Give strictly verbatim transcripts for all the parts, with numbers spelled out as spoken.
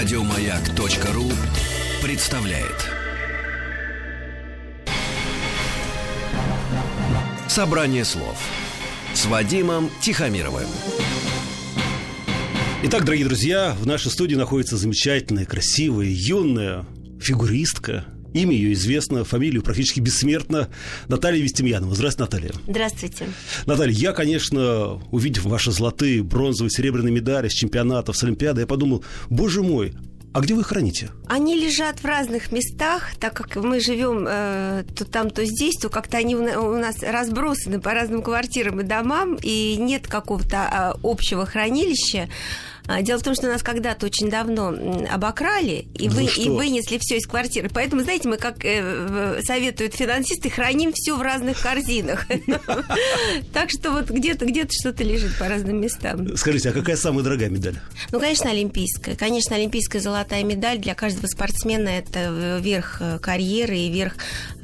Радиомаяк.ру представляет собрание слов с Вадимом Тихомировым. Итак, дорогие друзья, в нашей студии находится замечательная, красивая, юная фигуристка. Имя ее известно, фамилию практически бессмертно. Наталья Бестемьянова. Здравствуйте, Наталья. Здравствуйте. Наталья, я, конечно, увидев ваши золотые, бронзовые, серебряные медали с чемпионатов, с Олимпиады, я подумал, боже мой, а где вы их храните? Они лежат в разных местах, так как мы живем э, то там, то здесь, то как-то они у нас разбросаны по разным квартирам и домам, и нет какого-то э, общего хранилища. Дело в том, что нас когда-то очень давно обокрали и, ну вы, и вынесли все из квартиры. Поэтому, знаете, мы, как э, советуют финансисты, храним все в разных корзинах. Так что вот где-то что-то лежит по разным местам. Скажите, а какая самая дорогая медаль? Ну, конечно, олимпийская. Конечно, олимпийская золотая медаль для каждого спортсмена — это верх карьеры и верх,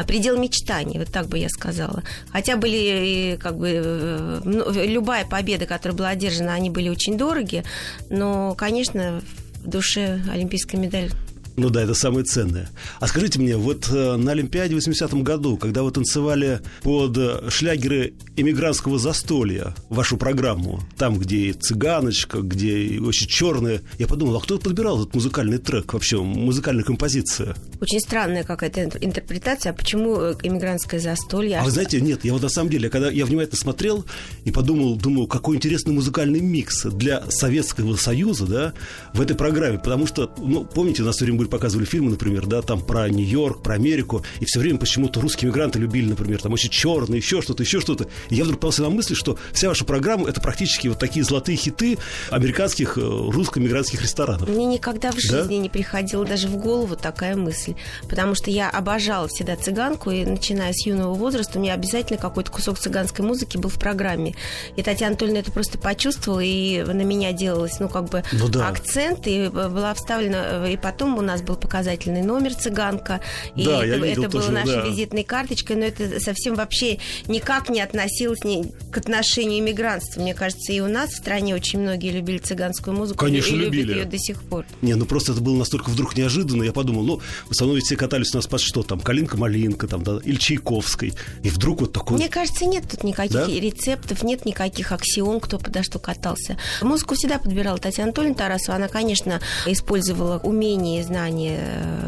предел мечтаний, вот так бы я сказала. Хотя были, как бы, любая победа, которая была одержана, они были очень дороги. Но, конечно, в душе олимпийская медаль. Ну да, это самое ценное. А скажите мне, вот на Олимпиаде в восьмидесятом году, когда вы танцевали под шлягеры эмигрантского застолья, вашу программу, там, где и цыганочка, где и очень черная, я подумал, а кто подбирал этот музыкальный трек вообще, музыкальная композиция? Очень странная какая-то интерпретация, а почему эмигрантское застолье? А вы знаете, нет, я вот на самом деле, когда я внимательно смотрел и подумал, думаю, какой интересный музыкальный микс для Советского Союза, да, в этой программе, потому что, ну, помните, у нас все время были показывали фильмы, например, да, там про Нью-Йорк, про Америку, и все время почему-то русские мигранты любили, например, там очень черные, еще что-то, еще что-то. И я вдруг пался на мысли, что вся ваша программа — это практически вот такие золотые хиты американских, русско-мигрантских ресторанов. Мне никогда в жизни да? не приходила даже в голову такая мысль, потому что я обожала всегда цыганку, и начиная с юного возраста у меня обязательно какой-то кусок цыганской музыки был в программе. И Татьяна Анатольевна это просто почувствовала, и на меня делалось, ну, как бы ну, да. акцент, и была вставлена, и потом у нас был показательный номер «Цыганка», и да, это, это было нашей да. визитной карточкой, но это совсем вообще никак не относилось ни к отношению иммигрантства. Мне кажется, и у нас в стране очень многие любили цыганскую музыку. Конечно, и любили. Любят ее до сих пор. Не, ну просто это было настолько вдруг неожиданно, я подумал, ну, в основном ведь все катались у нас под что там, Калинка-Малинка, там, да, или Чайковской, и вдруг вот такой... Мне кажется, нет тут никаких да? рецептов, нет никаких аксиом, кто подо что катался. Музыку всегда подбирала Татьяна Анатольевна Тарасова, она, конечно, использовала умение знания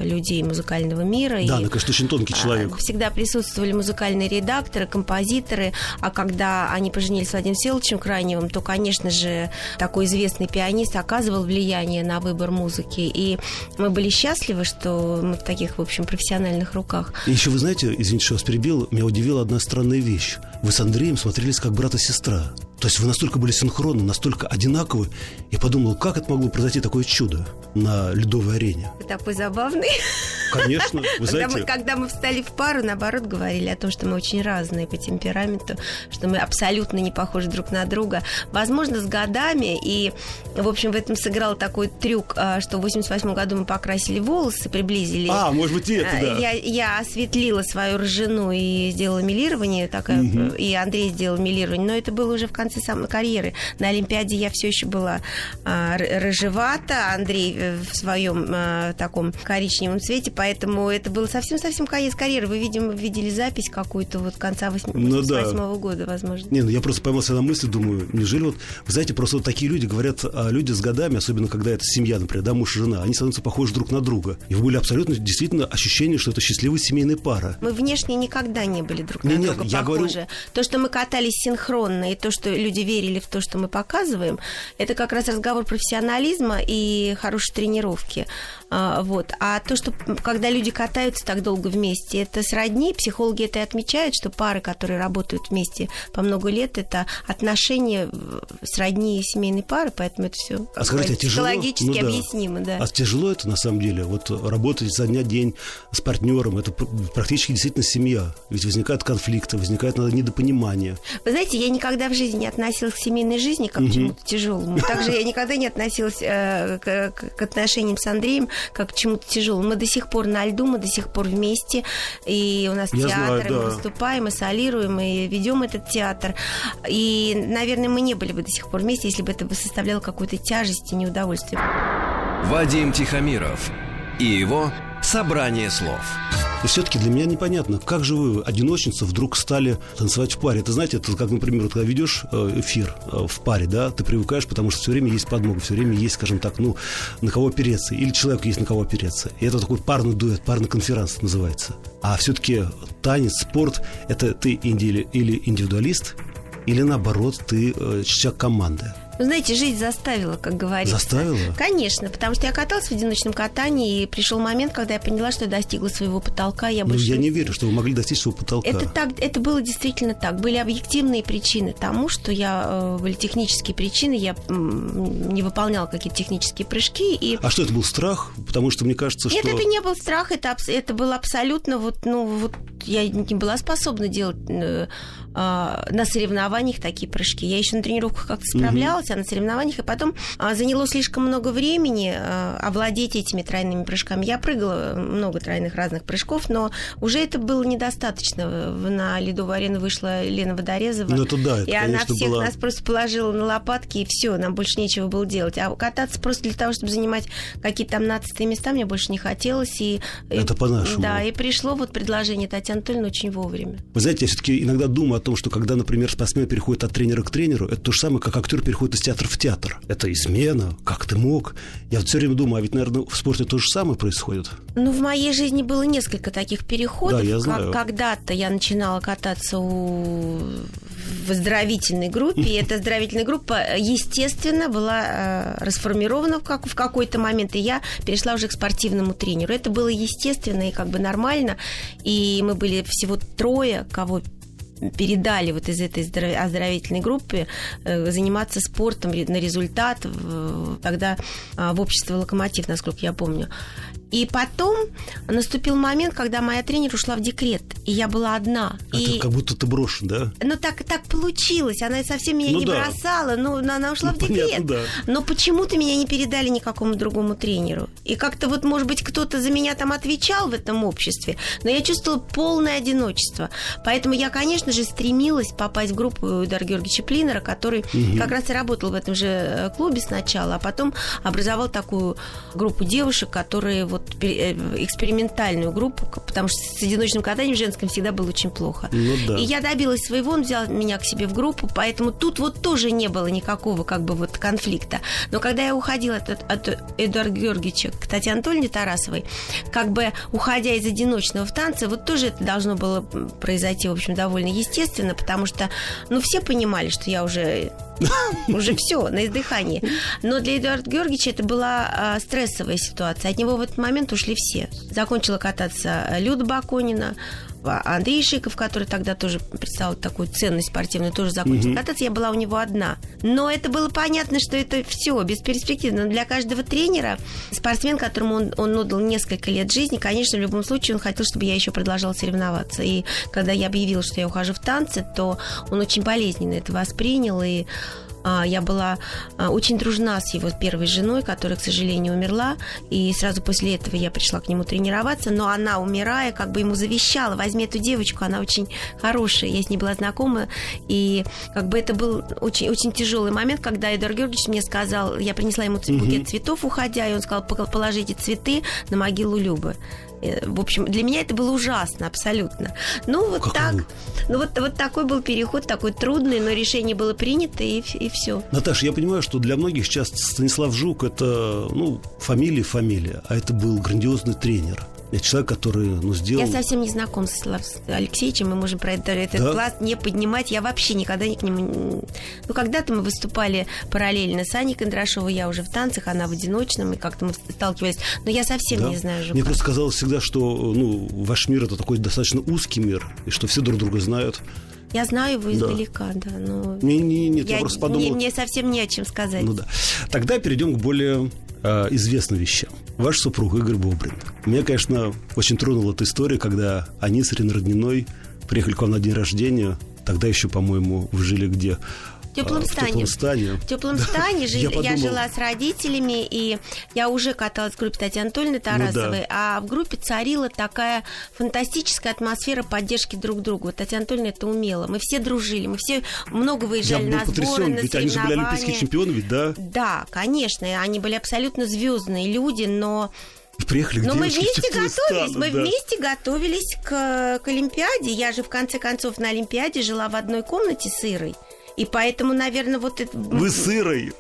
людей музыкального мира. Да, и, она, конечно, очень тонкий человек. Всегда присутствовали музыкальные редакторы, композиторы, а когда они поженились с Владимиром Селовичем Крайневым, то, конечно же, такой известный пианист оказывал влияние на выбор музыки, и мы были счастливы, что мы в таких, в общем, профессиональных руках. И еще, вы знаете, извините, что вас перебил, меня удивила одна странная вещь. Вы с Андреем смотрелись как брат и сестра. То есть вы настолько были синхронны, настолько одинаковы. Я подумал, как это могло произойти такое чудо на ледовой арене? Вы такой забавный. Конечно, вы знаете. Когда мы, когда мы встали в пару, наоборот, говорили о том, что мы очень разные по темпераменту, что мы абсолютно не похожи друг на друга. Возможно, с годами. И, в общем, в этом сыграл такой трюк, что в восемьдесят восьмом году мы покрасили волосы, приблизили. А, может быть, и это, да. Я, я осветлила свою рыжину и сделала милирование. Такая, угу. И Андрей сделал милирование. Но это было уже в конце самой карьеры. На Олимпиаде я все еще была а, рыжевата, Андрей в своем а, таком коричневом цвете, поэтому это было совсем-совсем конец карьеры. Вы, видимо, видели запись какую-то вот конца восемьдесят восьмого года, возможно. Не, ну я просто поймался на мысли, думаю, неужели вот, вы знаете, просто вот такие люди, говорят, люди с годами, особенно когда это семья, например, да, муж и жена, они становятся похожи друг на друга. И были абсолютно действительно ощущение, что это счастливая семейная пара. Мы внешне никогда не были друг на не, друга нет, похожи. Я говорю... То, что мы катались синхронно, и то, что люди верили в то, что мы показываем, это как раз разговор профессионализма и хорошей тренировки. А, вот. А то, что когда люди катаются так долго вместе, это сродни. Психологи это и отмечают, что пары, которые работают вместе по много лет, это отношения сродни семейной пары, поэтому это все а скажите, а психологически ну, да. объяснимо. Да. А тяжело это на самом деле? Вот работать за дня день с партнером, это практически действительно семья. Ведь возникают конфликты, возникает недопонимание. Вы знаете, я никогда в жизни не относилась к семейной жизни как к чему-то тяжелому. Также я никогда не относилась э, к, к отношениям с Андреем как к чему-то тяжелому. Мы до сих пор на льду, мы до сих пор вместе, и у нас я театр, знаю, да. мы выступаем, мы солируем, и ведем этот театр. И, наверное, мы не были бы до сих пор вместе, если бы это составляло какую-то тяжесть и неудовольствие. Вадим Тихомиров и его собрание слов. И все-таки для меня непонятно, как же вы, одиночница, вдруг стали танцевать в паре. Это, знаете, это как, например, вот, когда ведешь эфир в паре, да, ты привыкаешь, потому что все время есть подмога, все время есть, скажем так, ну, на кого опереться, или человек есть на кого опереться. И это такой парный дуэт, парный конференц называется. А все-таки танец, спорт – это ты или индивидуалист, или, наоборот, ты человек команды. Ну, знаете, жизнь заставила, как говорится. Заставила? Конечно, потому что я каталась в одиночном катании, и пришел момент, когда я поняла, что я достигла своего потолка. Я, ну, больше... я не верю, что вы могли достичь своего потолка. Это, так, это было действительно так. Были объективные причины тому, что я... Были технические причины, я не выполняла какие-то технические прыжки. И... А что, это был страх? Потому что, мне кажется, Нет, что... Нет, это не был страх, это, это было абсолютно... Вот, ну, вот я не была способна делать э, э, на соревнованиях такие прыжки. Я еще на тренировках как-то справлялась, угу. на соревнованиях, и потом а, заняло слишком много времени а, овладеть этими тройными прыжками. Я прыгала много тройных разных прыжков, но уже это было недостаточно. На ледовую арену вышла Елена Водорезова, ну, это да, это, и она всех была... нас просто положила на лопатки, и все, нам больше нечего было делать. А кататься просто для того, чтобы занимать какие-то там нацатые места, мне больше не хотелось. И, это и, по-нашему. Да, и пришло вот предложение Татьяны Анатольевны очень вовремя. Вы знаете, я все-таки иногда думаю о том, что когда, например, спортсмен переходит от тренера к тренеру, это то же самое, как актер переходит из театра в театр. Это измена. Как ты мог? Я все время думаю, а ведь, наверное, в спорте то же самое происходит. Ну, в моей жизни было несколько таких переходов. Да, я знаю. Как, когда-то я начинала кататься у... в оздоровительной группе, и эта оздоровительная группа, естественно, была э, расформирована в, как... в какой-то момент, и я перешла уже к спортивному тренеру. Это было естественно и как бы нормально, и мы были всего трое, кого передали вот из этой оздоровительной группы заниматься спортом на результат, тогда в обществе «Локомотив», насколько я помню. И потом наступил момент, когда моя тренер ушла в декрет, и я была одна. А и... как будто ты брошен, да? Ну, так, так получилось. Она совсем меня ну, не да. бросала, но она ушла ну, в декрет. Понятно, да. Но почему-то меня не передали никакому другому тренеру. И как-то вот, может быть, кто-то за меня там отвечал в этом обществе, но я чувствовала полное одиночество. Поэтому я, конечно же, стремилась попасть в группу Эдуарда Георгиевича Плинера, который угу. как раз и работал в этом же клубе сначала, а потом образовал такую группу девушек, которые... вот экспериментальную группу, потому что с одиночным катанием в женском всегда было очень плохо. Ну, да. И я добилась своего, он взял меня к себе в группу, поэтому тут вот тоже не было никакого как бы вот конфликта. Но когда я уходила от, от Эдуарда Георгиевича к Татьяне Анатольевне Тарасовой, как бы уходя из одиночного в танце, вот тоже это должно было произойти, в общем, довольно естественно, потому что, ну, все понимали, что я уже... уже все, на издыхании. Но для Эдуарда Георгиевича это была а, стрессовая ситуация. От него в этот момент ушли все. Закончила кататься Люда Бакунина, Андрей Шиков, который тогда тоже представил такую ценность спортивную, тоже закончил mm-hmm. кататься. Я была у него одна. Но это было понятно, что это все бесперспективно. Для каждого тренера, спортсмен, которому он, он отдал несколько лет жизни, конечно, в любом случае он хотел, чтобы я еще продолжала соревноваться. И когда я объявила, что я ухожу в танцы, то он очень болезненно это воспринял. И я была очень дружна с его первой женой, которая, к сожалению, умерла. И сразу после этого я пришла к нему тренироваться. Но она, умирая, как бы ему завещала: возьми эту девочку, она очень хорошая. Я с ней была знакома. И как бы это был очень, очень тяжелый момент, когда Эдуард Георгиевич мне сказал, я принесла ему букет угу. цветов, уходя, и он сказал: положите цветы на могилу Любы. В общем, для меня это было ужасно, абсолютно. Ну, вот как так. Вы? Ну, вот, вот такой был переход, такой трудный, но решение было принято, и, и все. Наташа, я понимаю, что для многих сейчас Станислав Жук – это, ну, фамилия, фамилия, а это был грандиозный тренер. Это человек, который, ну, сделал... Я совсем не знаком с Станиславом Алексеевичем, мы можем про это, этот да? класс не поднимать. Я вообще никогда не к нему... Ну, когда-то мы выступали параллельно с Аней Кондрашовой, я уже в танцах, она в одиночном, и как-то мы сталкивались. Но я совсем да? не знаю Жука. Мне просто казалось всегда, что, ну, ваш мир – это такой достаточно узкий мир, и что все друг друга знают. Я знаю его издалека, да, да, но... Не, не, нет, я, я просто подумал... Не, мне совсем не о чем сказать. Ну да. Тогда перейдем к более... известным вещам. Ваш супруг Игорь Бобрин. Меня, конечно, очень тронула эта история, когда они с Ириной Родниной приехали к вам на день рождения. Тогда еще, по-моему, вы жили где? В теплом стане. В теплом стане. В теплом да. стане жи... я, я жила с родителями, и я уже каталась в группе Татьяны Анатольевны Тарасовой, ну, да. а в группе царила такая фантастическая атмосфера поддержки друг друга. Вот Татьяна Анатольевна это умела. Мы все дружили, мы все много выезжали я на сборы, потрясен, на ведь они же были олимпийские чемпионы, ведь да? Да, конечно, они были абсолютно звездные люди, но... Приехали, но мы вместе готовились, мы да. вместе готовились к, к Олимпиаде. Я же в конце концов на Олимпиаде жила в одной комнате с Ирой, и поэтому, наверное, вот это. Вы с Ирой?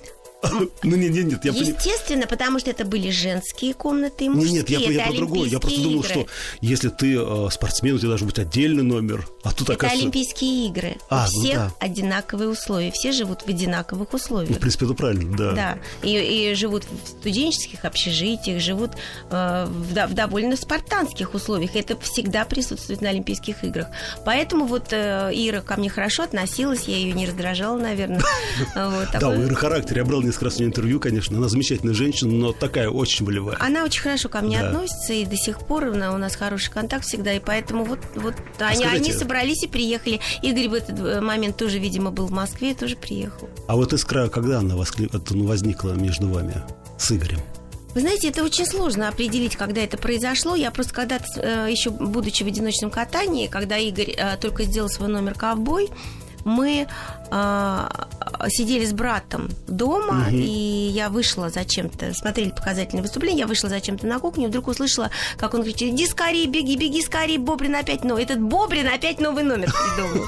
Ну, нет, нет, нет, я естественно, пони... потому что это были женские комнаты и мужские. Ну, нет, я, я про другое. Я просто думал, игры. Что если ты э, спортсмен, у тебя должен быть отдельный номер. А тут, это оказывается... Олимпийские игры. А, у всех ну, да. одинаковые условия. Все живут в одинаковых условиях. Ну, в принципе, это правильно, да. Да. И, и живут в студенческих общежитиях, живут э, в, в довольно спартанских условиях. Это всегда присутствует на Олимпийских играх. Поэтому вот э, Ира ко мне хорошо относилась, я ее не раздражала, наверное. Да, у Иры характер, я брал несколько раз у нее интервью, конечно. Она замечательная женщина, но такая очень болевая. Она очень хорошо ко мне да. относится, и до сих пор она, у нас хороший контакт всегда, и поэтому вот, вот а они, скажите, они собрались и приехали. Игорь в этот момент тоже, видимо, был в Москве и тоже приехал. А вот искра, когда она возникла между вами с Игорем? Вы знаете, это очень сложно определить, когда это произошло. Я просто когда-то, еще будучи в одиночном катании, когда Игорь только сделал свой номер «Ковбой», мы э, сидели с братом дома, угу. и я вышла зачем-то, смотрели показательные выступления, я вышла зачем-то на кухню, и вдруг услышала, как он кричит: «Иди скорее, беги, беги скорее, Бобрин опять, но этот Бобрин опять новый номер придумал».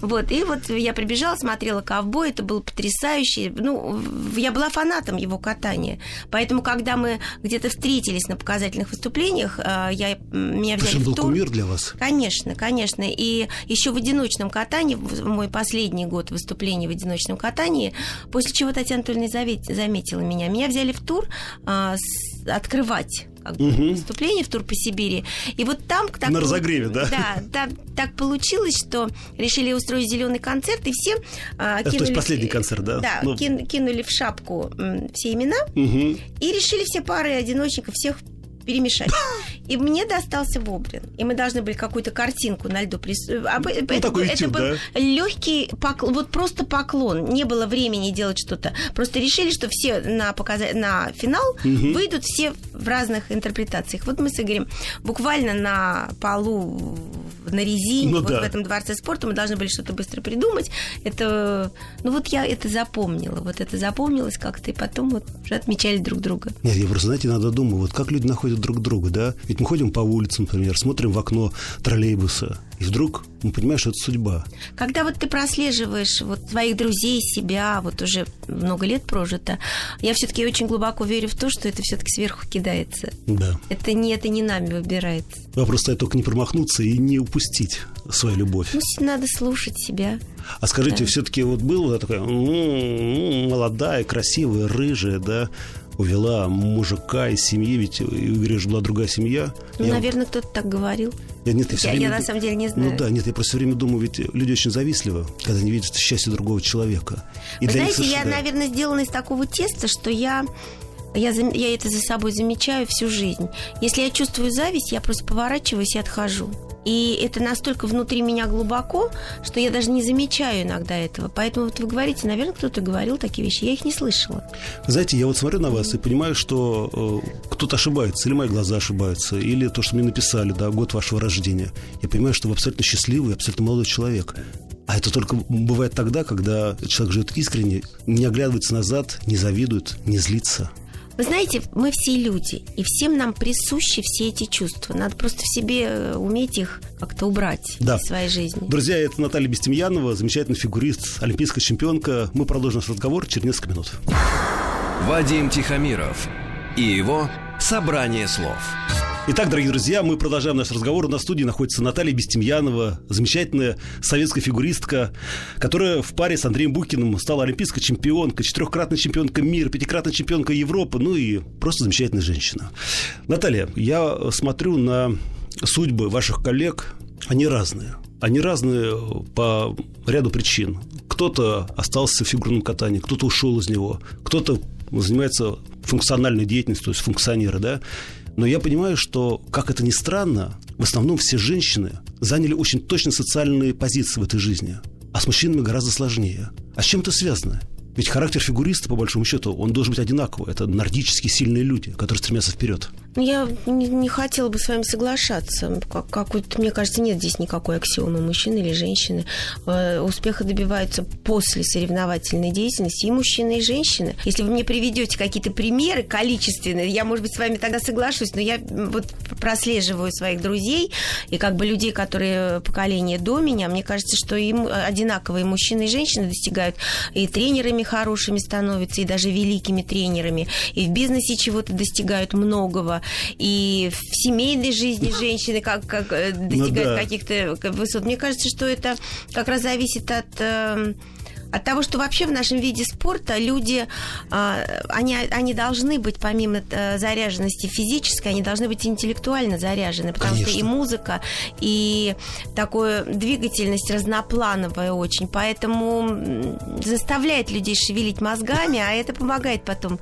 Вот, и вот я прибежала, смотрела «Ковбой», это было потрясающе. Ну, я была фанатом его катания, поэтому, когда мы где-то встретились на показательных выступлениях, я, меня взяли в тур. Был кумир для вас? Конечно, конечно. И еще в одиночном катании, мой последний год выступления в одиночном катании, после чего Татьяна Анатольевна заметила меня. Меня взяли в тур а, с, открывать как бы, угу. выступление в тур по Сибири. И вот там... Так, на разогреве, да? Да, там, так получилось, что решили устроить зеленый концерт, и все а, кинули... То есть последний концерт, да? Да, ну... кин, кинули в шапку м, все имена, угу. и решили все пары одиночников всех перемешать. И мне достался Бобрин. И мы должны были какую-то картинку на льду присутствовать. Ну, это был, да? был легкий поклон, вот просто поклон. Не было времени делать что-то. Просто решили, что все на, показа... на финал угу. выйдут все в разных интерпретациях. Вот мы с Игорем буквально на полу, на резине, ну, вот да. в этом дворце спорта мы должны были что-то быстро придумать. Это... Ну вот я это запомнила. Вот это запомнилось как-то, и потом вот уже отмечали друг друга. Нет, я просто, знаете, иногда думаю, вот как люди находят друг друга, да? Ведь мы ходим по улицам, например, смотрим в окно троллейбуса, и вдруг мы понимаем, что это судьба. Когда вот ты прослеживаешь вот своих друзей, себя, вот уже много лет прожито, я все-таки очень глубоко верю в то, что это все-таки сверху кидается. Да. Это не, это не нами выбирается. Вопрос стоит только не промахнуться и не упустить свою любовь. Ну, надо слушать себя. А скажите, да. все-таки вот была такая молодая, красивая, рыжая, да? Увела мужика из семьи, ведь у Игоря же была другая семья. Ну, я... наверное, кто-то так говорил. Я, нет, я, я, время... я на самом деле не знаю. Ну да, нет, я просто все время думаю, ведь люди очень завистливы, когда не видят счастья другого человека. И вы знаете, я, да... наверное, сделана из такого теста, что я... Я, я это за собой замечаю всю жизнь. Если я чувствую зависть, я просто поворачиваюсь и отхожу. И это настолько внутри меня глубоко, что я даже не замечаю иногда этого. Поэтому вот вы говорите, наверное, кто-то говорил такие вещи. Я их не слышала. Знаете, я вот смотрю на вас и понимаю, что э, кто-то ошибается. Или мои глаза ошибаются, или то, что мне написали, да, год вашего рождения. Я понимаю, что вы абсолютно счастливый, абсолютно молодой человек. А это только бывает тогда, когда человек живет искренне, не оглядывается назад, не завидует, не злится. Вы знаете, мы все люди, и всем нам присущи все эти чувства. Надо просто в себе уметь их как-то убрать да. из своей жизни. Друзья, это Наталья Бестемьянова, замечательный фигурист, олимпийская чемпионка. Мы продолжим наш разговор через несколько минут. Вадим Тихомиров и его «Собрание слов». Итак, дорогие друзья, мы продолжаем наш разговор. На студии находится Наталья Бестемьянова, замечательная советская фигуристка, которая в паре с Андреем Букиным стала олимпийской чемпионкой, четырехкратной чемпионкой мира, пятикратной чемпионкой Европы, ну и просто замечательная женщина. Наталья, я смотрю на судьбы ваших коллег, они разные. Они разные по ряду причин. Кто-то остался в фигурном катании, кто-то ушел из него, кто-то занимается функциональной деятельностью, то есть функционеры, да? Но я понимаю, что, как это ни странно, в основном все женщины заняли очень точно социальные позиции в этой жизни. А с мужчинами гораздо сложнее. А с чем это связано? Ведь характер фигуриста, по большому счету, он должен быть одинаковый. Это нордически сильные люди, которые стремятся вперед. Я не, не хотела бы с вами соглашаться. Как, какой-то, мне кажется, нет здесь никакой аксиомы мужчины или женщины. Э, успеха добиваются после соревновательной деятельности и мужчины, и женщины. Если вы мне приведете какие-то примеры количественные, я, может быть, с вами тогда соглашусь, но я вот прослеживаю своих друзей и как бы людей, которые поколение до меня. Мне кажется, что им одинаковые мужчины и женщины достигают и тренерами хорошими становятся, и даже великими тренерами. И в бизнесе чего-то достигают многого. И в семейной жизни женщины как, как достигают ну, да. каких-то высот. Мне кажется, что это как раз зависит от, от того, что вообще в нашем виде спорта люди, они, они должны быть, помимо заряженности физической, они должны быть интеллектуально заряжены, потому Конечно. Что и музыка, и такая двигательность разноплановая очень, поэтому заставляет людей шевелить мозгами, а это помогает потом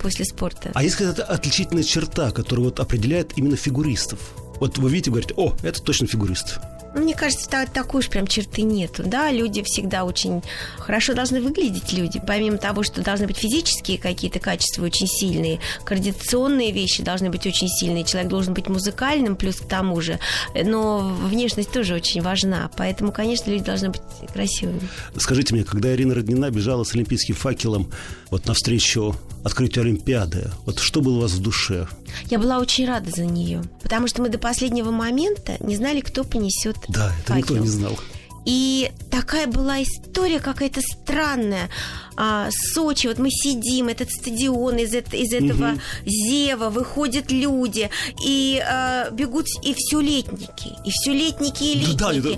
после спорта. А есть какая-то отличительная черта, которая вот определяет именно фигуристов? Вот вы видите, говорите, о, это точно фигурист. Мне кажется, так, такой уж прям черты нету, да, люди всегда очень хорошо должны выглядеть люди, помимо того, что должны быть физические какие-то качества очень сильные, координационные вещи должны быть очень сильные, человек должен быть музыкальным плюс к тому же, но внешность тоже очень важна, поэтому, конечно, люди должны быть красивыми. Скажите мне, когда Ирина Роднина бежала с олимпийским факелом вот навстречу открытию Олимпиады, вот что было у вас в душе? Я была очень рада за нее, потому что мы до последнего момента не знали, кто понесет. Да, это факел. Никто не знал. И такая была история какая-то странная. А, Сочи, вот мы сидим, этот стадион, из, из этого угу. зева выходят люди, и а, бегут, и все летники, и все летники, и летники. Да, да, да.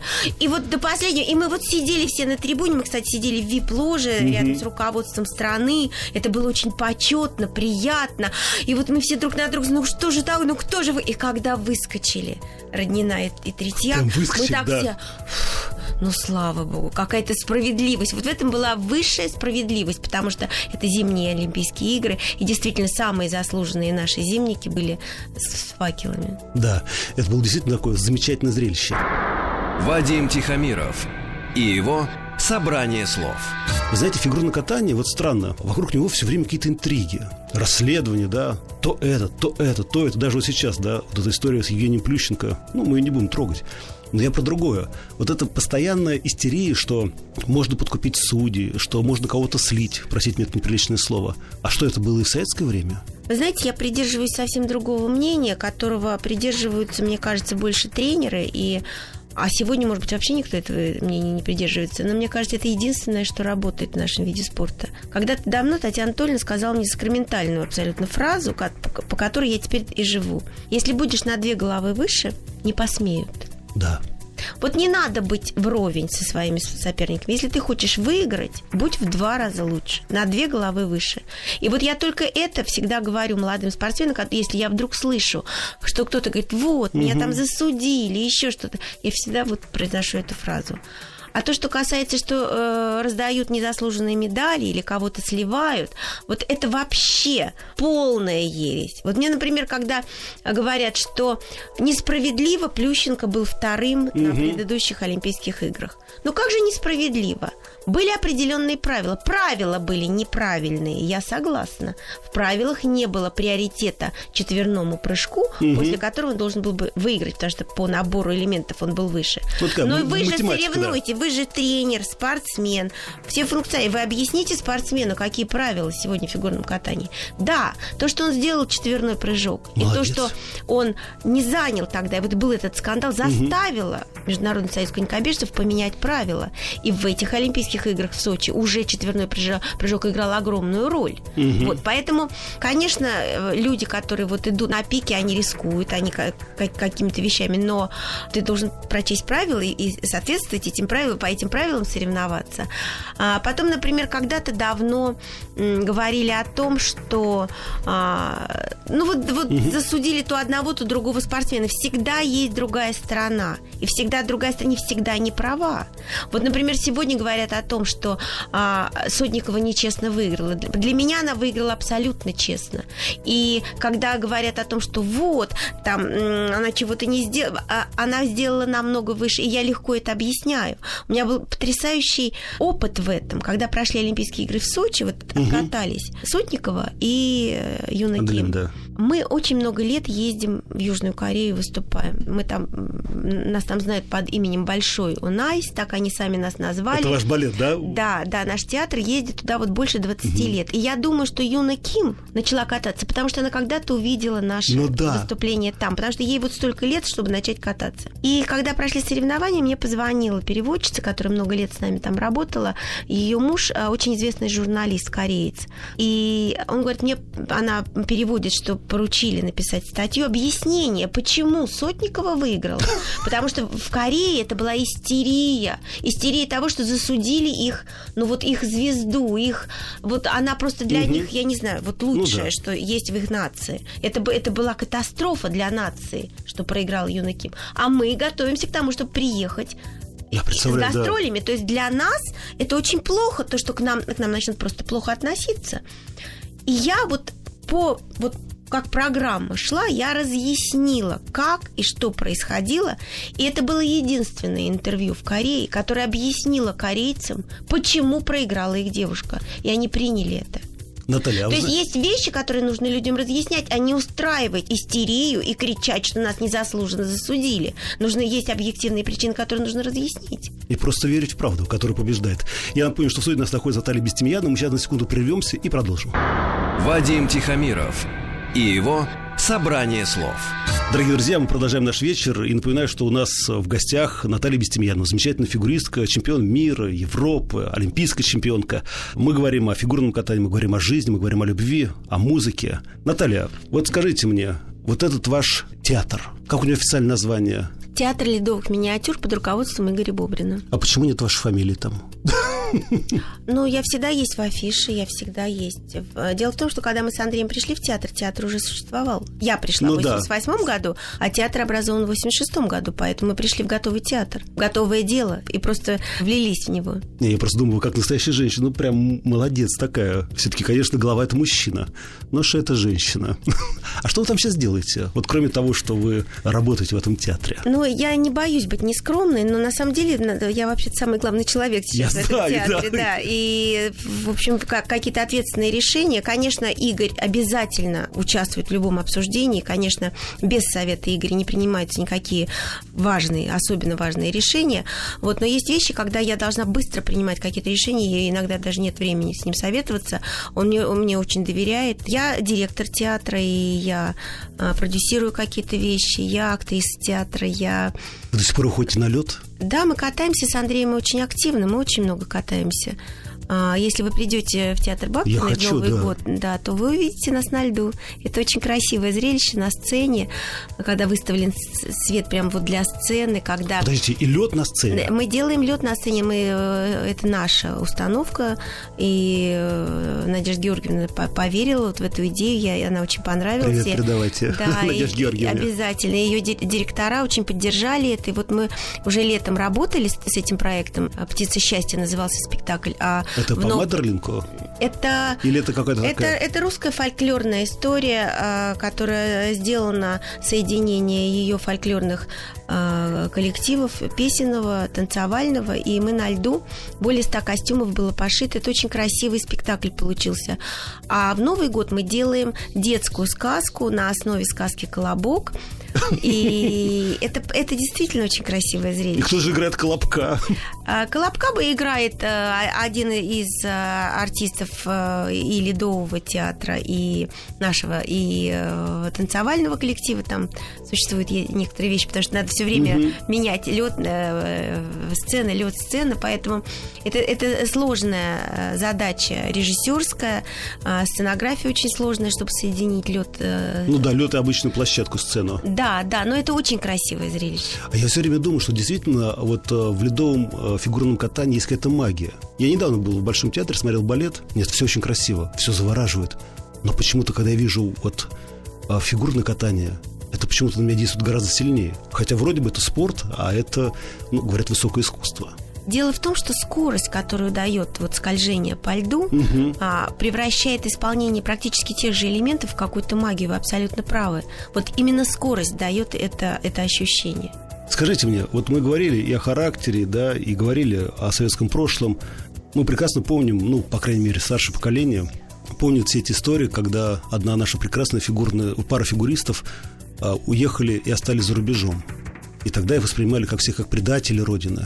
И вот до последнего, и мы вот сидели все на трибуне, мы, кстати, сидели в вип-ложе угу. рядом с руководством страны, это было очень почетно, приятно, и вот мы все друг на друга, ну что же так, ну кто же вы? И когда выскочили Роднина и, и Третьяк, мы так да. все... Ну, слава богу, какая-то справедливость. Вот в этом была высшая справедливость, потому что это зимние Олимпийские игры, и действительно самые заслуженные наши зимники были с факелами. Да, это было действительно такое замечательное зрелище. Вадим Тихомиров и его «Собрание слов». Вы знаете, фигурное катание, вот странно, вокруг него все время какие-то интриги, расследования, да, то это, то это, то это, даже вот сейчас, да, вот эта история с Евгением Плющенко, ну, мы ее не будем трогать. Но я про другое. Вот это постоянная истерия, что можно подкупить судей, что можно кого-то слить, простите мне это неприличное слово. А что это было и в советское время? Вы знаете, я придерживаюсь совсем другого мнения, которого придерживаются, мне кажется, больше тренеры и... А сегодня, может быть, вообще никто этого мнения не придерживается. Но мне кажется, это единственное, что работает в нашем виде спорта. Когда-то давно Татьяна Анатольевна сказала мне сакраментальную абсолютно фразу, по которой я теперь и живу. «Если будешь на две головы выше, не посмеют». Да. Вот не надо быть вровень со своими соперниками. Если ты хочешь выиграть, будь в два раза лучше, на две головы выше. И вот я только это всегда говорю молодым спортсменам, если я вдруг слышу, что кто-то говорит, вот, меня угу. там засудили, еще что-то. Я всегда вот произношу эту фразу. А то, что касается, что э, раздают незаслуженные медали или кого-то сливают, вот это вообще полная ересь. Вот мне, например, когда говорят, что несправедливо Плющенко был вторым угу. на предыдущих Олимпийских играх. Ну как же несправедливо? Были определенные правила. Правила были неправильные, я согласна. В правилах не было приоритета четверному прыжку, угу. после которого он должен был бы выиграть, потому что по набору элементов он был выше. Вот как, но вы же соревнуете, да. вы же тренер, спортсмен, все функции. Вы объясните спортсмену, какие правила сегодня в фигурном катании. Да, то, что он сделал четверной прыжок, молодец. И то, что он не занял тогда, и вот был этот скандал, заставило угу. Международный союз конькобежцев поменять правила. И в этих Олимпийских играх в Сочи уже четверной прыжок, прыжок играл огромную роль. Угу. Вот, поэтому, конечно, люди, которые вот идут на пике, они рискуют, они как, как, какими-то вещами, но ты должен прочесть правила и, и соответствовать этим правилам, по этим правилам соревноваться. А потом, например, когда-то давно м, говорили о том, что а, ну вот, вот угу. засудили то одного, то другого спортсмена. Всегда есть другая сторона. И всегда другая сторона не всегда не права. Вот, например, сегодня говорят о о том, что а, Сотникова нечестно выиграла. Для меня она выиграла абсолютно честно. И когда говорят о том, что вот, там, она чего-то не сделала, она сделала намного выше, и я легко это объясняю. У меня был потрясающий опыт в этом, когда прошли Олимпийские игры в Сочи, вот угу. катались Сотникова и Юна Ким. Да. Мы очень много лет ездим в Южную Корею, выступаем. Мы там, нас там знают под именем Большой Унайс, так они сами нас назвали. Это ваш балет, да? Да, да, наш театр ездит туда вот больше двадцати угу. лет. И я думаю, что Юна Ким начала кататься, потому что она когда-то увидела наше ну, да. выступление там, потому что ей вот столько лет, чтобы начать кататься. И когда прошли соревнования, мне позвонила переводчица, которая много лет с нами там работала, ее муж очень известный журналист, кореец. И он говорит, мне она переводит, что поручили написать статью, объяснение, почему Сотникова выиграла. Потому что в Корее это была истерия. Истерия того, что засудили их, ну вот их звезду, их... Вот она просто для угу. них, я не знаю, вот лучшее, ну, да. что есть в их нации. Это, это была катастрофа для нации, что проиграла Юна Ким. А мы готовимся к тому, чтобы приехать Я с гастролями. Да. То есть для нас это очень плохо, то, что к нам, к нам начнут просто плохо относиться. И я вот по... Вот, как программа шла, я разъяснила, как и что происходило. И это было единственное интервью в Корее, которое объяснило корейцам, почему проиграла их девушка. И они приняли это. Наталья, То вы... есть есть вещи, которые нужно людям разъяснять, а не устраивать истерию и кричать, что нас незаслуженно засудили. Нужно есть объективные причины, которые нужно разъяснить. И просто верить в правду, которая побеждает. Я напомню, что в студии нас находится Наталья Бестемьянова. Мы сейчас на секунду прервемся и продолжим. Вадим Тихомиров и его собрание слов. Дорогие друзья, мы продолжаем наш вечер. И напоминаю, что у нас в гостях Наталья Бестемьянова, замечательная фигуристка, чемпион мира, Европы, олимпийская чемпионка. Мы говорим о фигурном катании, мы говорим о жизни, мы говорим о любви, о музыке. Наталья, вот скажите мне, вот этот ваш театр, как у него официальное название? Театр ледовых миниатюр под руководством Игоря Бобрина. А почему нет вашей фамилии там? Ну, я всегда есть в афише, я всегда есть. Дело в том, что когда мы с Андреем пришли в театр, театр уже существовал. Я пришла ну, в восемьдесят восьмом да. году, а театр образован в восемьдесят шестом году, поэтому мы пришли в готовый театр, в готовое дело, и просто влились в него. Не, я просто думала, как настоящая женщина, ну, прям молодец такая. Все-таки, конечно, глава – это мужчина, но что это женщина. А что вы там сейчас делаете, вот кроме того, что вы работаете в этом теаре? Ну, я не боюсь быть нескромной, но на самом деле я вообще самый главный человек сейчас я в этом театре. Театре, да. да. И, в общем, какие-то ответственные решения. Конечно, Игорь обязательно участвует в любом обсуждении. Конечно, без совета Игоря не принимаются никакие важные, особенно важные решения. Вот. Но есть вещи, когда я должна быстро принимать какие-то решения, и иногда даже нет времени с ним советоваться. Он мне, он мне очень доверяет. Я директор театра, и я продюсирую какие-то вещи. Я актриса театра, я... Вы до сих пор уходите на лед? Да, мы катаемся с Андреем очень активно, мы очень много катаемся. Если вы придете в Театр Бак на Новый да. год, да, то вы увидите нас на льду. Это очень красивое зрелище на сцене, когда выставлен свет прямо вот для сцены. Когда... Подождите, и лед на сцене? Мы делаем лед на сцене. Мы... Это наша установка. И Надежда Георгиевна поверила вот в эту идею. Я... Она очень понравилась. Привет, передавайте. Да, Надежда Георгиевна. Обязательно. Ее директора очень поддержали это. И вот мы уже летом работали с этим проектом. «Птица счастья» назывался спектакль. А Это по Нов... Матерлинку? Это... Или это какая-то это, такая... это русская фольклорная история, которая сделана соединение ее фольклорных коллективов, песенного, танцевального. И мы на льду. Более ста костюмов было пошито. Это очень красивый спектакль получился. А в Новый год мы делаем детскую сказку на основе сказки «Колобок». И это, это действительно очень красивое зрелище. И кто же играет Колобка? Колобка бы играет один из артистов и ледового театра, и нашего, и танцевального коллектива. Там существуют некоторые вещи, потому что надо все время угу. менять лед, сцена, лед, сцена. Поэтому это, это сложная задача режиссерская, сценография очень сложная, чтобы соединить лед. Ну да, лед и обычную площадку, сцену. Да, да, но это очень красивое зрелище. А я все время думаю, что действительно вот в ледовом фигурном катании есть какая-то магия. Я недавно был в Большом театре, смотрел балет. Нет, все очень красиво, все завораживает. Но почему-то, когда я вижу вот фигурное катание, это почему-то на меня действует гораздо сильнее. Хотя вроде бы это спорт, а это, ну, говорят, высокое искусство. Дело в том, что скорость, которую дает вот скольжение по льду, угу. а, превращает исполнение практически тех же элементов в какую-то магию. Вы абсолютно правы. Вот именно скорость дает это, это ощущение. Скажите мне, вот мы говорили и о характере, да, и говорили о советском прошлом. Мы прекрасно помним, ну, по крайней мере, старшее поколение помнит все эти истории, когда одна наша прекрасная фигурная, пара фигуристов а, уехали и остались за рубежом. И тогда их воспринимали как всех, как предателей Родины,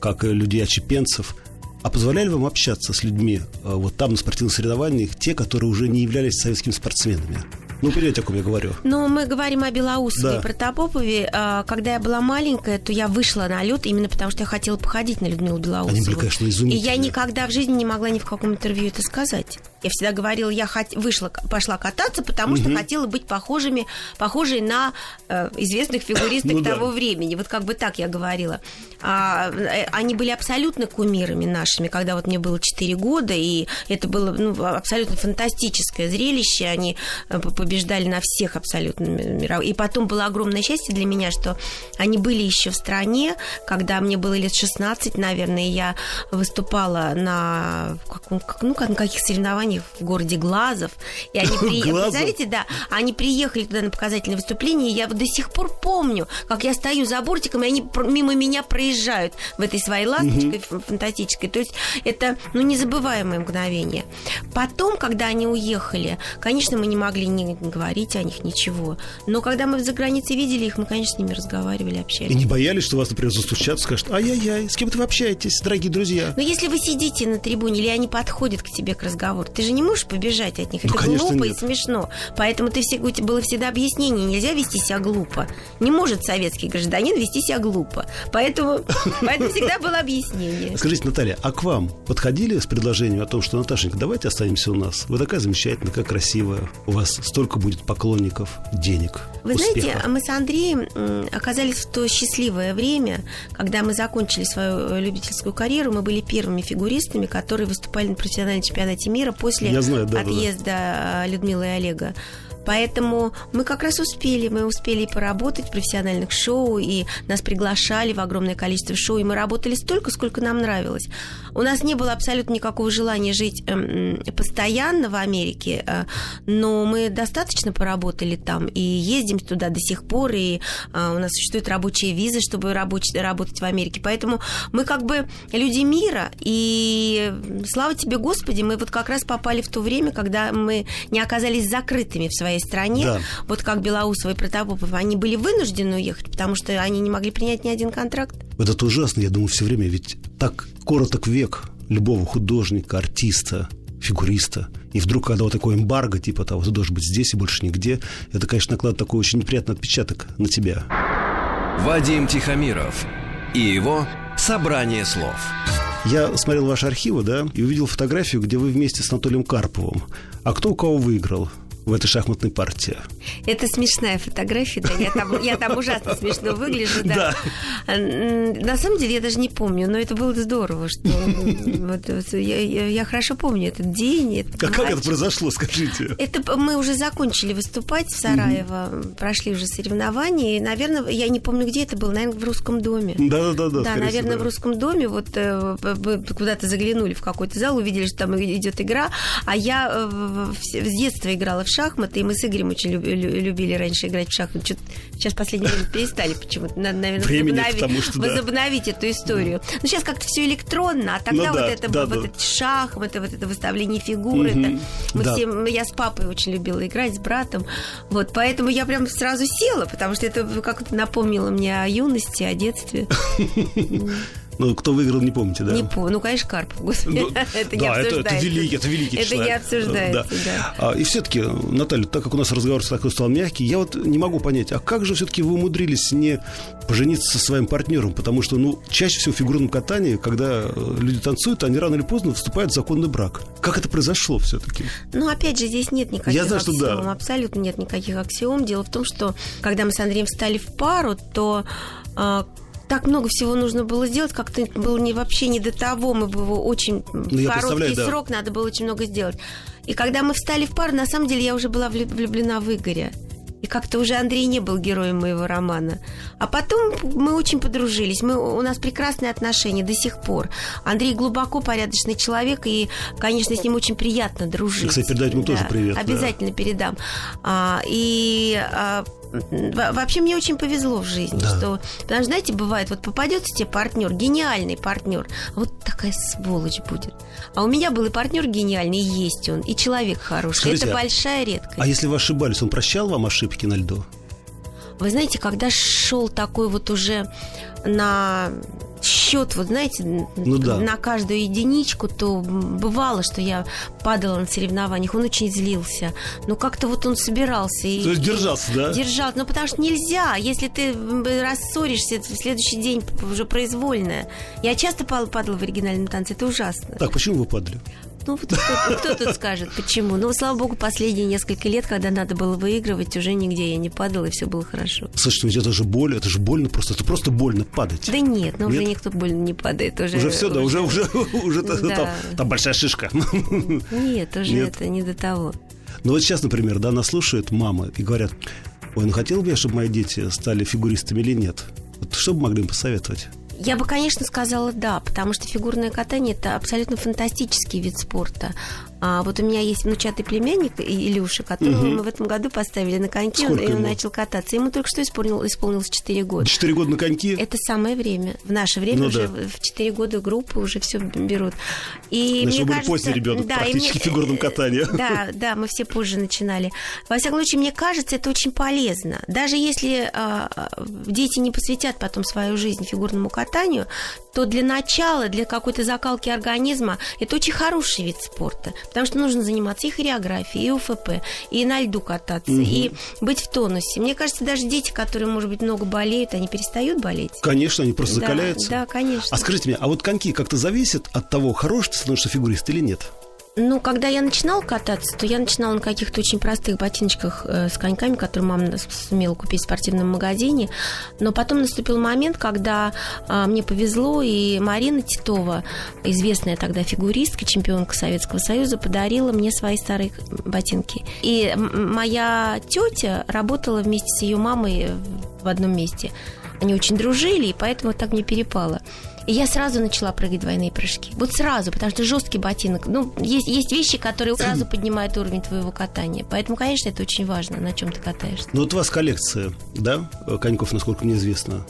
как людей-отщепенцев. А позволяли вам общаться с людьми а, вот там, на спортивных соревнованиях, те, которые уже не являлись советскими спортсменами? Ну, понимаете, о ком я говорю. Ну, мы говорим о Белоусове, да, и Протопопове. Когда я была маленькая, то я вышла на лед именно потому, что я хотела походить на Людмилу Белоусову. Они были, конечно, изумительные. И я никогда в жизни не могла ни в каком интервью это сказать. Я всегда говорила, я хот... вышла, пошла кататься, потому угу. что хотела быть похожими, похожей на э, известных фигуристок ну, того да. времени. Вот как бы так я говорила. А, они были абсолютно кумирами нашими, когда вот мне было четыре года, и это было ну, абсолютно фантастическое зрелище. Они побеждали на всех абсолютно мировых. И потом было огромное счастье для меня, что они были еще в стране, когда мне было лет шестнадцать, наверное, я выступала на, как, ну, на каких соревнованиях в городе Глазов. И они приехали, знаете, да, они приехали туда на показательное выступление, и я до сих пор помню, как я стою за бортиком, и они мимо меня проезжают в этой своей ласточке угу. фантастической. То есть это, ну, незабываемое мгновение. Потом, когда они уехали, конечно, мы не могли не говорить о них ничего, но когда мы за границей видели их, мы, конечно, с ними разговаривали, общались. И не боялись, что вас, например, застучат, скажут: ай-яй-яй, с кем-то вы общаетесь, дорогие друзья? Но если вы сидите на трибуне, или они подходят к тебе к разговору, ты же не можешь побежать от них. Ну, это глупо нет. и смешно. Поэтому ты всегда, у тебя было всегда объяснение. Нельзя вести себя глупо. Не может советский гражданин вести себя глупо. Поэтому, поэтому всегда было объяснение. Скажите, Наталья, а к вам подходили с предложением о том, что, Наташенька, давайте останемся у нас? Вы такая замечательная, такая красивая. У вас столько будет поклонников, денег, Вы успеха. Знаете, мы с Андреем оказались в то счастливое время, когда мы закончили свою любительскую карьеру. Мы были первыми фигуристами, которые выступали на профессиональном чемпионате мира после знаю, да, отъезда да, да. Людмилы и Олега. Поэтому мы как раз успели, мы успели и поработать в профессиональных шоу, и нас приглашали в огромное количество шоу, и мы работали столько, сколько нам нравилось. У нас не было абсолютно никакого желания жить постоянно в Америке, но мы достаточно поработали там, и ездим туда до сих пор, и у нас существуют рабочие визы, чтобы рабоч- работать в Америке. Поэтому мы как бы люди мира, и слава тебе, Господи, мы вот как раз попали в то время, когда мы не оказались закрытыми в своей стране, да. Вот как Белоусова и Протопопов, они были вынуждены уехать, потому что они не могли принять ни один контракт. Вот это ужасно, я думаю, все время, ведь так короток век любого художника, артиста, фигуриста, и вдруг, когда вот такое эмбарго, типа того, ты должен быть здесь и больше нигде, это, конечно, накладывает такой очень неприятный отпечаток на тебя. Вадим Тихомиров и его «Собрание слов». Я смотрел ваши архивы, да, и увидел фотографию, где вы вместе с Анатолием Карповым. А кто у кого выиграл в этой шахматной партии? Это смешная фотография, да, я там, я там ужасно смешно выгляжу, да. да. На самом деле я даже не помню, но это было здорово, что вот, вот, я, я хорошо помню этот день. Этот а матч. Как это произошло, скажите? Это мы уже закончили выступать в Сараево, mm-hmm. прошли уже соревнования, и, наверное, я не помню, где это было, наверное, в Русском доме. Да-да-да. Да, наверное, всего. В Русском доме, вот мы куда-то заглянули в какой-то зал, увидели, что там идет игра, а я с детства играла в шахматы, и мы с Игорем очень любили раньше играть в шахматы. Сейчас в последнее время перестали почему-то. Надо, наверное, Времени, возобновить, что, да. возобновить эту историю. Да. Но сейчас как-то все электронно, а тогда ну, да, вот это да, вот да. шахматы, вот это выставление фигур. Угу. Это. Мы да. все, я с папой очень любила играть, с братом. Вот, поэтому я прям сразу села, потому что это как-то напомнило мне о юности, о детстве. Ну, кто выиграл, не помните, да? Не помню. Ну, конечно, Карпов. Ну, это не да, обсуждается. Это, это великий, это великий это человек. Это не обсуждается, да. да. А, и все-таки, Наталья, так как у нас разговор такой стал мягкий, я вот не могу понять, а как же все-таки вы умудрились не пожениться со своим партнером? Потому что, ну, чаще всего в фигурном катании, когда люди танцуют, они рано или поздно вступают в законный брак. Как это произошло все-таки? Ну, опять же, здесь нет никаких я знаю, аксиом. Что да. Абсолютно нет никаких аксиом. Дело в том, что, когда мы с Андреем встали в пару, то... Так много всего нужно было сделать, как-то было не, вообще не до того, мы было очень ну, короткий срок, да. надо было очень много сделать. И когда мы встали в пару, на самом деле я уже была влюблена в Игоря. И как-то уже Андрей не был героем моего романа. А потом мы очень подружились. Мы, у нас прекрасные отношения до сих пор. Андрей глубоко порядочный человек, и, конечно, с ним очень приятно дружить. Кстати, передать ему да, тоже привет. Обязательно да. передам. А, и... А... Вообще мне очень повезло в жизни, да. что, потому что, знаете, бывает, вот попадется тебе партнер, гениальный партнер, а вот такая сволочь будет. А у меня был и партнер гениальный, и есть он, и человек хороший. Скажите, это а... большая редкость. А если вы ошибались, он прощал вам ошибки на льду? Вы знаете, когда шел такой вот уже на счет, вот знаете, ну, да. на каждую единичку, то бывало, что я падала на соревнованиях, он очень злился. Но как-то вот он собирался. И, то есть держался, и, да? Держался, ну потому что нельзя, если ты рассоришься, в следующий день уже произвольная. Я часто падала в оригинальном танце, это ужасно. Так, почему вы падали? Ну, кто, кто тут скажет, почему? Ну, слава богу, последние несколько лет, когда надо было выигрывать, уже нигде я не падала, и все было хорошо. Слушайте, это же боль, это же больно просто, это просто больно падать. Да нет, ну нет? уже никто больно не падает. Уже, уже все, уже, да, уже, уже, уже да. Там, там большая шишка. Нет, уже нет. это не до того. Ну, вот сейчас, например, да, нас слушают мамы и говорят, ой, ну хотел бы я, чтобы мои дети стали фигуристами или нет? Вот что бы могли им посоветовать? Я бы, конечно, сказала да, потому что фигурное катание – это абсолютно фантастический вид спорта. А вот у меня есть внучатый племянник Илюша, которого угу. мы в этом году поставили на коньки, Сколько и он ему? начал кататься. Ему только что исполнил, исполнилось четыре года. четыре года на коньки? Это самое время. В наше время ну, уже да. в четыре года группы уже все берут. И значит, мне вы кажется, были поздний ребенок да, практически мне... в фигурном катании. Да, да, мы все позже начинали. Во всяком случае, мне кажется, это очень полезно. Даже если а, дети не посвятят потом свою жизнь фигурному катанию, то для начала, для какой-то закалки организма это очень хороший вид спорта, потому что нужно заниматься и хореографией, и УФП, и на льду кататься, угу. и быть в тонусе. Мне кажется, даже дети, которые, может быть, много болеют, они перестают болеть. Конечно, они просто да, закаляются. Да, конечно. А скажите мне, а вот коньки как-то зависят от того, хороший ты становишься фигурист или нет? Ну, когда я начинала кататься, то я начинала на каких-то очень простых ботиночках э, с коньками, которые мама сумела купить в спортивном магазине. Но потом наступил момент, когда э, мне повезло, и Марина Титова, известная тогда фигуристка, чемпионка Советского Союза, подарила мне свои старые ботинки. И моя тетя работала вместе с ее мамой в одном месте. Они очень дружили, и поэтому так мне перепало. И я сразу начала прыгать двойные прыжки. Вот сразу, потому что жесткий ботинок. Ну, есть, есть вещи, которые сразу поднимают уровень твоего катания. Поэтому, конечно, это очень важно, на чем ты катаешься. Ну, вот у вас коллекция, да, коньков, насколько мне известно.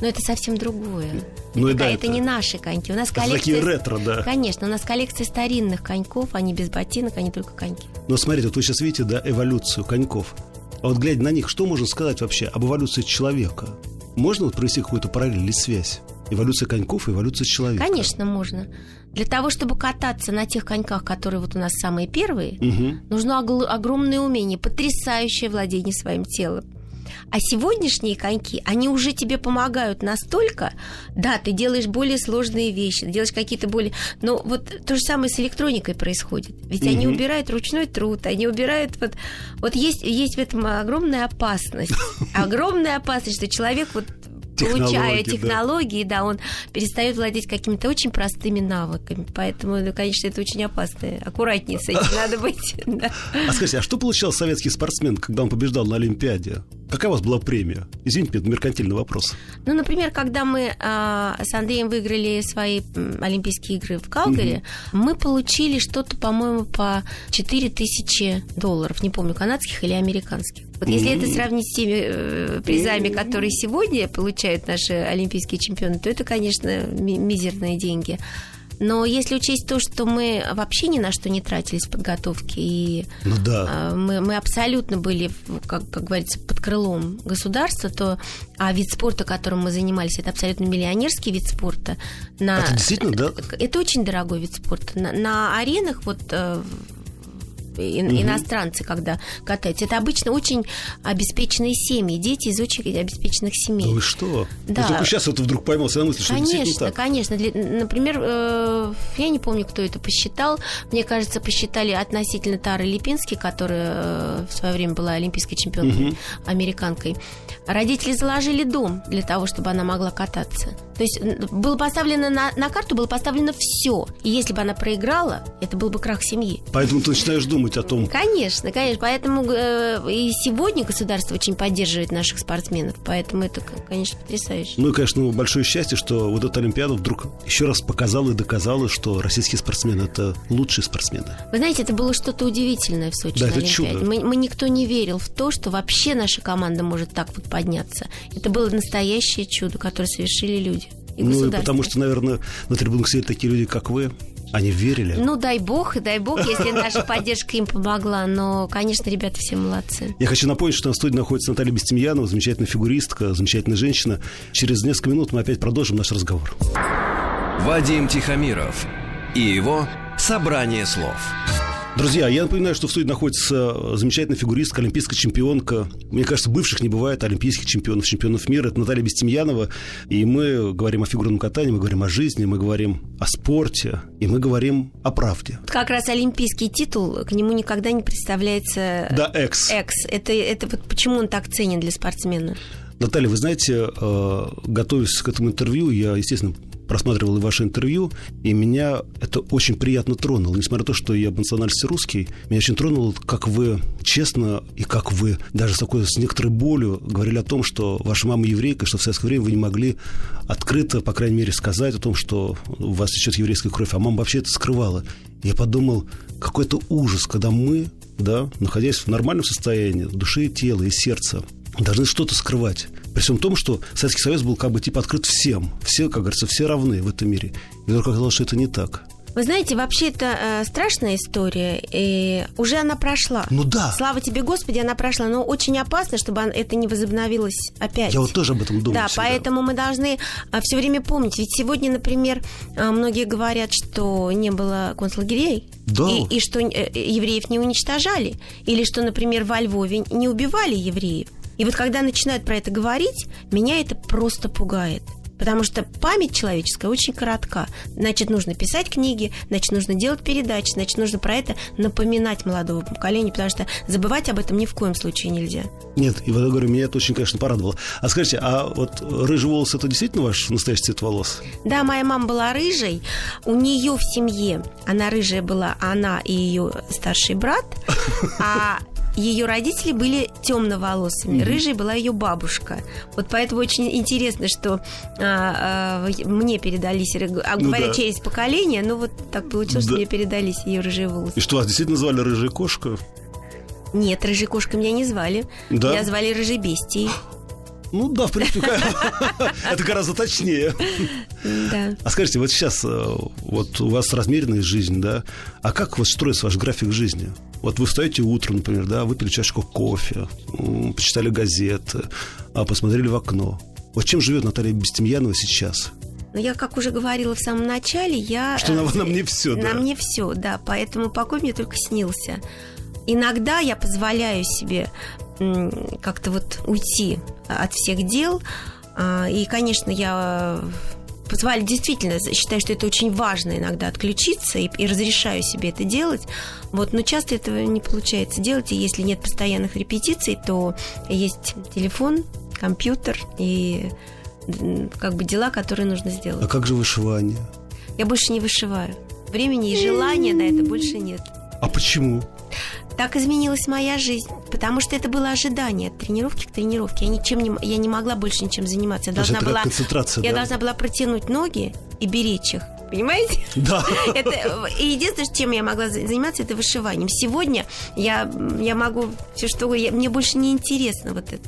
Но это совсем другое. Ну, это, да, это, это не наши коньки. У нас это коллекция... такие ретро, да. Конечно, у нас коллекция старинных коньков. Они без ботинок, они только коньки. Но смотрите, вот вы сейчас видите, да, эволюцию коньков. А вот глядя на них, что можно сказать вообще об эволюции человека? Можно вот провести какую-то параллель или связь? Эволюция коньков и эволюция человека. Конечно, можно. Для того, чтобы кататься на тех коньках, которые вот у нас самые первые, угу. нужно огл- огромное умение, потрясающее владение своим телом. А сегодняшние коньки, они уже тебе помогают настолько, да, ты делаешь более сложные вещи, делаешь какие-то более... Но вот то же самое с электроникой происходит. Ведь угу. они убирают ручной труд, они убирают... Вот, вот есть, есть в этом огромная опасность. Огромная опасность, что человек вот... Получая технологии, технологии да. да, он перестает владеть какими-то очень простыми навыками. Поэтому, ну, конечно, это очень опасно. Аккуратнее с этим надо быть. А скажите, а что получал советский спортсмен, когда он побеждал на Олимпиаде? Какая у вас была премия? Извините, это меркантильный вопрос. Ну, например, когда мы э, с Андреем выиграли свои Олимпийские игры в Калгари, угу. мы получили что-то, по-моему, по четыре тысячи долларов. Не помню, канадских или американских. Вот если mm-hmm. это сравнить с теми э, призами, mm-hmm. которые сегодня получают наши олимпийские чемпионы, то это, конечно, ми- мизерные деньги. Но если учесть то, что мы вообще ни на что не тратились в подготовке, и ну, да. э, мы, мы абсолютно были, как, как говорится, под крылом государства, то а вид спорта, которым мы занимались, это абсолютно миллионерский вид спорта. На... Это действительно, да? Это очень дорогой вид спорта. На, на аренах вот... Э, иностранцы, угу. когда катаются. Это обычно очень обеспеченные семьи, дети из очень обеспеченных семей. Да вы что? Да. Я только сейчас это вдруг поймался на мысли, что конечно, это действительно так. Конечно, конечно. Например, э, я не помню, кто это посчитал. Мне кажется, посчитали относительно Тары Липински, которая э, в свое время была олимпийской чемпионкой, угу. американкой. Родители заложили дом для того, чтобы она могла кататься. То есть было поставлено на, на карту, было поставлено все. И если бы она проиграла, это был бы крах семьи. Поэтому ты начинаешь думать, думать о том. Конечно, конечно. Поэтому э, и сегодня государство очень поддерживает наших спортсменов. Поэтому это, конечно, потрясающе. Ну и, конечно, большое счастье, что вот эта Олимпиада вдруг еще раз показала и доказала, что российские спортсмены — это лучшие спортсмены. Вы знаете, это было что-то удивительное в Сочи. Да, это чудо. Мы, мы никто не верил в то, что вообще наша команда может так вот подняться. Это было настоящее чудо, которое совершили люди. И ну и потому что, наверное, на трибунах сидят такие люди, как вы. Они верили. Ну, дай бог, дай бог, если наша поддержка им помогла. Но, конечно, ребята все молодцы. Я хочу напомнить, что на студии находится Наталья Бестемьянова, замечательная фигуристка, замечательная женщина. Через несколько минут мы опять продолжим наш разговор. Вадим Тихомиров и его «Собрание слов». Друзья, я напоминаю, что в студии находится замечательная фигуристка, олимпийская чемпионка. Мне кажется, бывших не бывает, олимпийских чемпионов, чемпионов мира. Это Наталья Бестемьянова. И мы говорим о фигурном катании, мы говорим о жизни, мы говорим о спорте, и мы говорим о правде. Как раз олимпийский титул, к нему никогда не представляется... Да, экс. Экс. Это, это вот почему он так ценен для спортсмена? Наталья, вы знаете, готовясь к этому интервью, я, естественно... просматривал и ваше интервью, и меня это очень приятно тронуло. Несмотря на то, что я по национальности русский, меня очень тронуло, как вы честно и как вы даже с такой, с некоторой болью говорили о том, что ваша мама еврейка, что в советское время вы не могли открыто, по крайней мере, сказать о том, что у вас течет еврейская кровь, а мама вообще это скрывала. Я подумал, какой это ужас, когда мы, да, находясь в нормальном состоянии души и тела, и сердца, должны что-то скрывать. При всем том, что Советский Союз был как бы типа открыт всем. Все, как говорится, все равны в этом мире. И вдруг оказалось, что это не так. Вы знаете, вообще это э, страшная история, и уже она прошла. Ну да. Слава тебе, Господи, она прошла, но очень опасно, чтобы это не возобновилось опять. Я вот тоже об этом думаю. Да, всегда. Поэтому мы должны э, все время помнить. Ведь сегодня, например, э, многие говорят, что не было концлагерей, да. и, и что э, евреев не уничтожали, или что, например, во Львове не убивали евреев. И вот когда начинают про это говорить, меня это просто пугает. Потому что память человеческая очень коротка. Значит, нужно писать книги, значит, нужно делать передачи, значит, нужно про это напоминать молодому поколению, потому что забывать об этом ни в коем случае нельзя. Нет, и вот я говорю, меня это очень, конечно, порадовало. А скажите, а вот рыжий волос – это действительно ваш настоящий цвет волос? Да, моя мама была рыжей. У нее в семье, она рыжая была, она и ее старший брат, а... Ее родители были темноволосыми, mm-hmm. рыжей была ее бабушка. Вот поэтому очень интересно, что а, а, мне передались, а, ну, говоря да. через поколение, ну вот так получилось, да. что мне передались ее рыжие волосы. И что, вас действительно звали рыжая кошка? Нет, рыжей кошкой меня не звали, да? Меня звали рыжей бестией. Ну да, в принципе, это гораздо точнее. Да. А скажите, вот сейчас вот у вас размеренная жизнь, да? А как вот строится ваш график жизни? Вот вы встаете утром, например, да, выпили чашку кофе, почитали газеты, посмотрели в окно. Вот чем живет Наталья Бестемьянова сейчас? Но я, как уже говорила в самом начале, я... Что на, на мне все, на да? На мне все, да. Поэтому покой мне только снился. Иногда я позволяю себе как-то вот уйти от всех дел. И, конечно, я позволяю, действительно считаю, что это очень важно иногда отключиться и, и разрешаю себе это делать. Вот, но часто этого не получается делать. И если нет постоянных репетиций, то есть телефон, компьютер и как бы дела, которые нужно сделать. А как же вышивание? Я больше не вышиваю. Времени и желания на это больше нет. А почему? Так изменилась моя жизнь, потому что это было ожидание от тренировки к тренировке. Я ничем не, я не могла больше ничем заниматься. Я должна была, концентрация, я да? должна была протянуть ноги и беречь их. Понимаете? Да. Это, единственное, чем я могла заниматься, это вышиванием. Сегодня я, я могу все что я, мне больше не интересно вот это.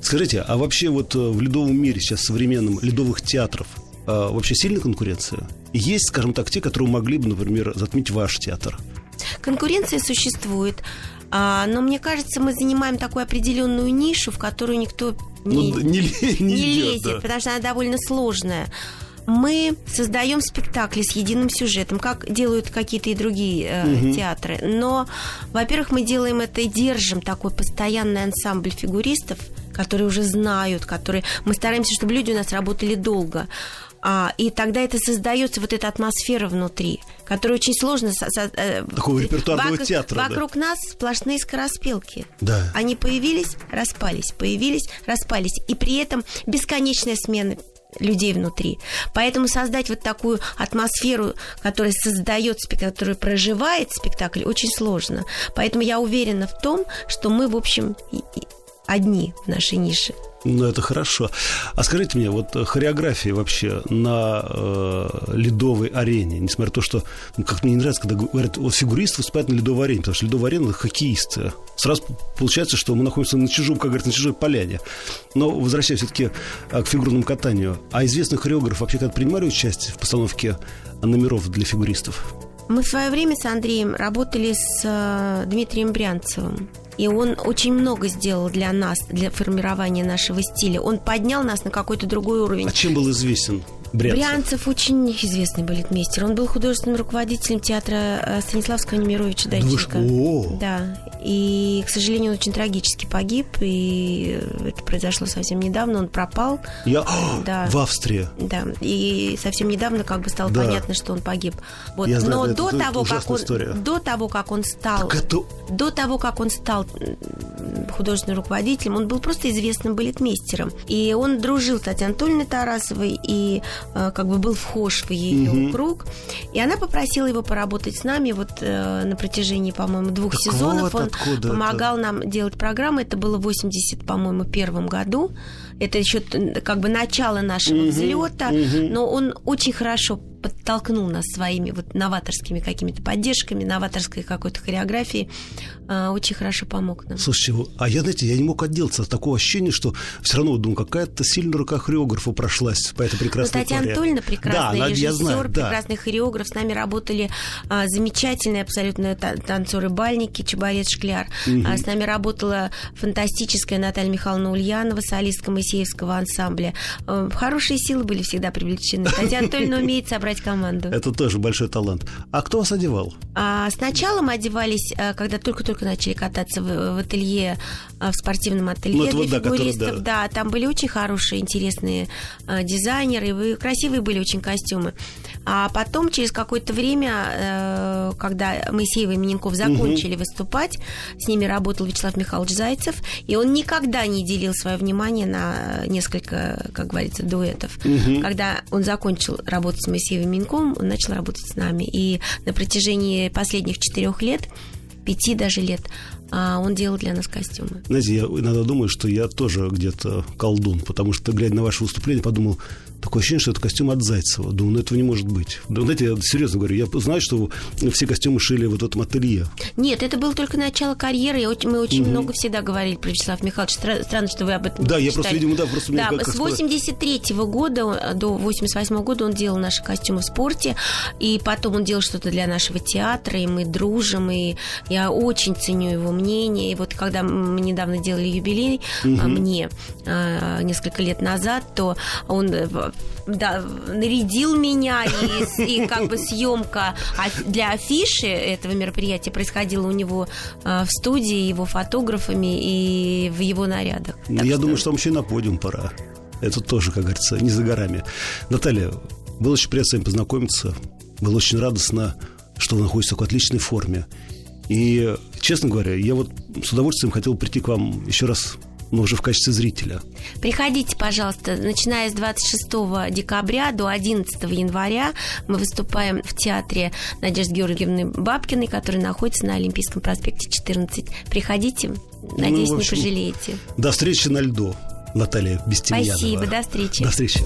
Скажите, а вообще вот в ледовом мире сейчас современном ледовых театров вообще сильная конкуренция? Есть, скажем так, те, которые могли бы, например, затмить ваш театр? Конкуренция существует, но мне кажется, мы занимаем такую определенную нишу, в которую никто не, ну, не, не, не лезет, идет, да. потому что она довольно сложная. Мы создаем спектакли с единым сюжетом, как делают какие-то и другие э, угу. театры. Но, во-первых, мы делаем это и держим такой постоянный ансамбль фигуристов, которые уже знают, которые... Мы стараемся, чтобы люди у нас работали долго. А, и тогда это создается вот эта атмосфера внутри, которую очень сложно... Со- со- Такого репертуарного вокруг, театра. Вокруг да. нас сплошные скороспелки. Да. Они появились, распались, появились, распались. И при этом бесконечная смена людей внутри. Поэтому создать вот такую атмосферу, которая создает спектакль, которая проживает спектакль, очень сложно. Поэтому я уверена в том, что мы, в общем, одни в нашей нише. Ну, это хорошо. А скажите мне, вот хореографии вообще на э, ледовой арене, несмотря на то, что, ну, как мне не нравится, когда говорят, вот фигуристы выступают на ледовой арене, потому что ледовая арена — хоккеисты. Сразу получается, что мы находимся на чужом, как говорят, на чужой поляне. Но возвращаясь все-таки к фигурному катанию, а известный хореограф вообще когда принимали участие в постановке номеров для фигуристов? Мы в свое время с Андреем работали с э, Дмитрием Брянцевым. И он очень много сделал для нас, для формирования нашего стиля. Он поднял нас на какой-то другой уровень. А чем был известен Брянцев? Брянцев очень известный балетмейстер. Он был художественным руководителем театра Станиславского Немировича-Данченко. Думаешь, да. И, к сожалению, он очень трагически погиб. И это произошло совсем недавно. Он пропал. Я... Да. В Австрии. Да. И совсем недавно как бы стало да. понятно, что он погиб. Вот. Я знаю, но это, до, это того, как он, до того, как он стал... Это... До того, как он стал художественным руководителем, он был просто известным балетмейстером. И он дружил с Татьяной Анатольевной Тарасовой и э, как бы был вхож в ее угу. круг. И она попросила его поработать с нами вот э, на протяжении, по-моему, двух так сезонов. Вот он помогал это? Нам делать программы. Это было в восемьдесят, по-моему, первом году. Это еще как бы начало нашего угу, взлета. Угу. Но он очень хорошо подтолкнул нас своими вот новаторскими какими-то поддержками, новаторской какой-то хореографией, а, очень хорошо помог нам. Слушайте, а я, знаете, я не мог отделаться от такого ощущения, что все равно, думаю, какая-то сильная рука хореографа прошлась по этой прекрасной ну, Татьяна Анатольевна прекрасная, да, режиссер, да. прекрасный хореограф. С нами работали а, замечательные абсолютно танцоры-бальники, Чебарец, Шкляр. Угу. А, с нами работала фантастическая Наталья Михайловна Ульянова, солистка Моисеевского ансамбля. А, хорошие силы были всегда привлечены. Татьяна Анатольевна умеет собрать команду. Это тоже большой талант. А кто вас одевал? А, сначала мы одевались, когда только-только начали кататься в, в ателье, в спортивном ателье ну, для вот, фигуристов. Который, да. да, там были очень хорошие, интересные а, дизайнеры, красивые были очень костюмы. А потом, через какое-то время, когда Моисеева и Миненков закончили угу. выступать, с ними работал Вячеслав Михайлович Зайцев, и он никогда не делил свое внимание на несколько, как говорится, дуэтов. Угу. Когда он закончил работать с Моисеевым и Миненковым, он начал работать с нами. И на протяжении последних четырех лет, пяти даже лет, а он делал для нас костюмы. Знаете, я иногда думаю, что я тоже где-то колдун, потому что, глядя на ваше выступление, подумал, такое ощущение, что это костюм от Зайцева. Думаю, ну этого не может быть. Да, знаете, я серьезно говорю, я знаю, что все костюмы шили вот в этом ателье. Нет, это было только начало карьеры. Мы очень угу. много всегда говорили про Вячеслава Михайловича. Странно, что вы об этом да, не я читали. Просто, видимо, да, просто... Да, как с восемьдесят третьего года до восемьдесят восьмого года он делал наши костюмы в спорте, и потом он делал что-то для нашего театра, и мы дружим, и я очень ценю его мнение. Мнение. И вот когда мы недавно делали юбилей, угу. а мне а, несколько лет назад, то он да, нарядил меня, и, и как бы съемка для афиши этого мероприятия происходила у него а, в студии, его фотографами и в его нарядах. Так Я что... думаю, что вам еще и на подиум пора. Это тоже, как говорится, не за горами. Наталья, было очень приятно с вами познакомиться. Было очень радостно, что вы находитесь в такой отличной форме. И, честно говоря, я вот с удовольствием хотел прийти к вам еще раз, но уже в качестве зрителя. Приходите, пожалуйста. Начиная с двадцать шестого декабря до одиннадцатого января мы выступаем в театре Надежды Георгиевны Бабкиной, который находится на Олимпийском проспекте четырнадцать. Приходите, надеюсь, ну, в общем, не пожалеете. До встречи на льду, Наталья Бестемьянова. Спасибо, до встречи. До встречи.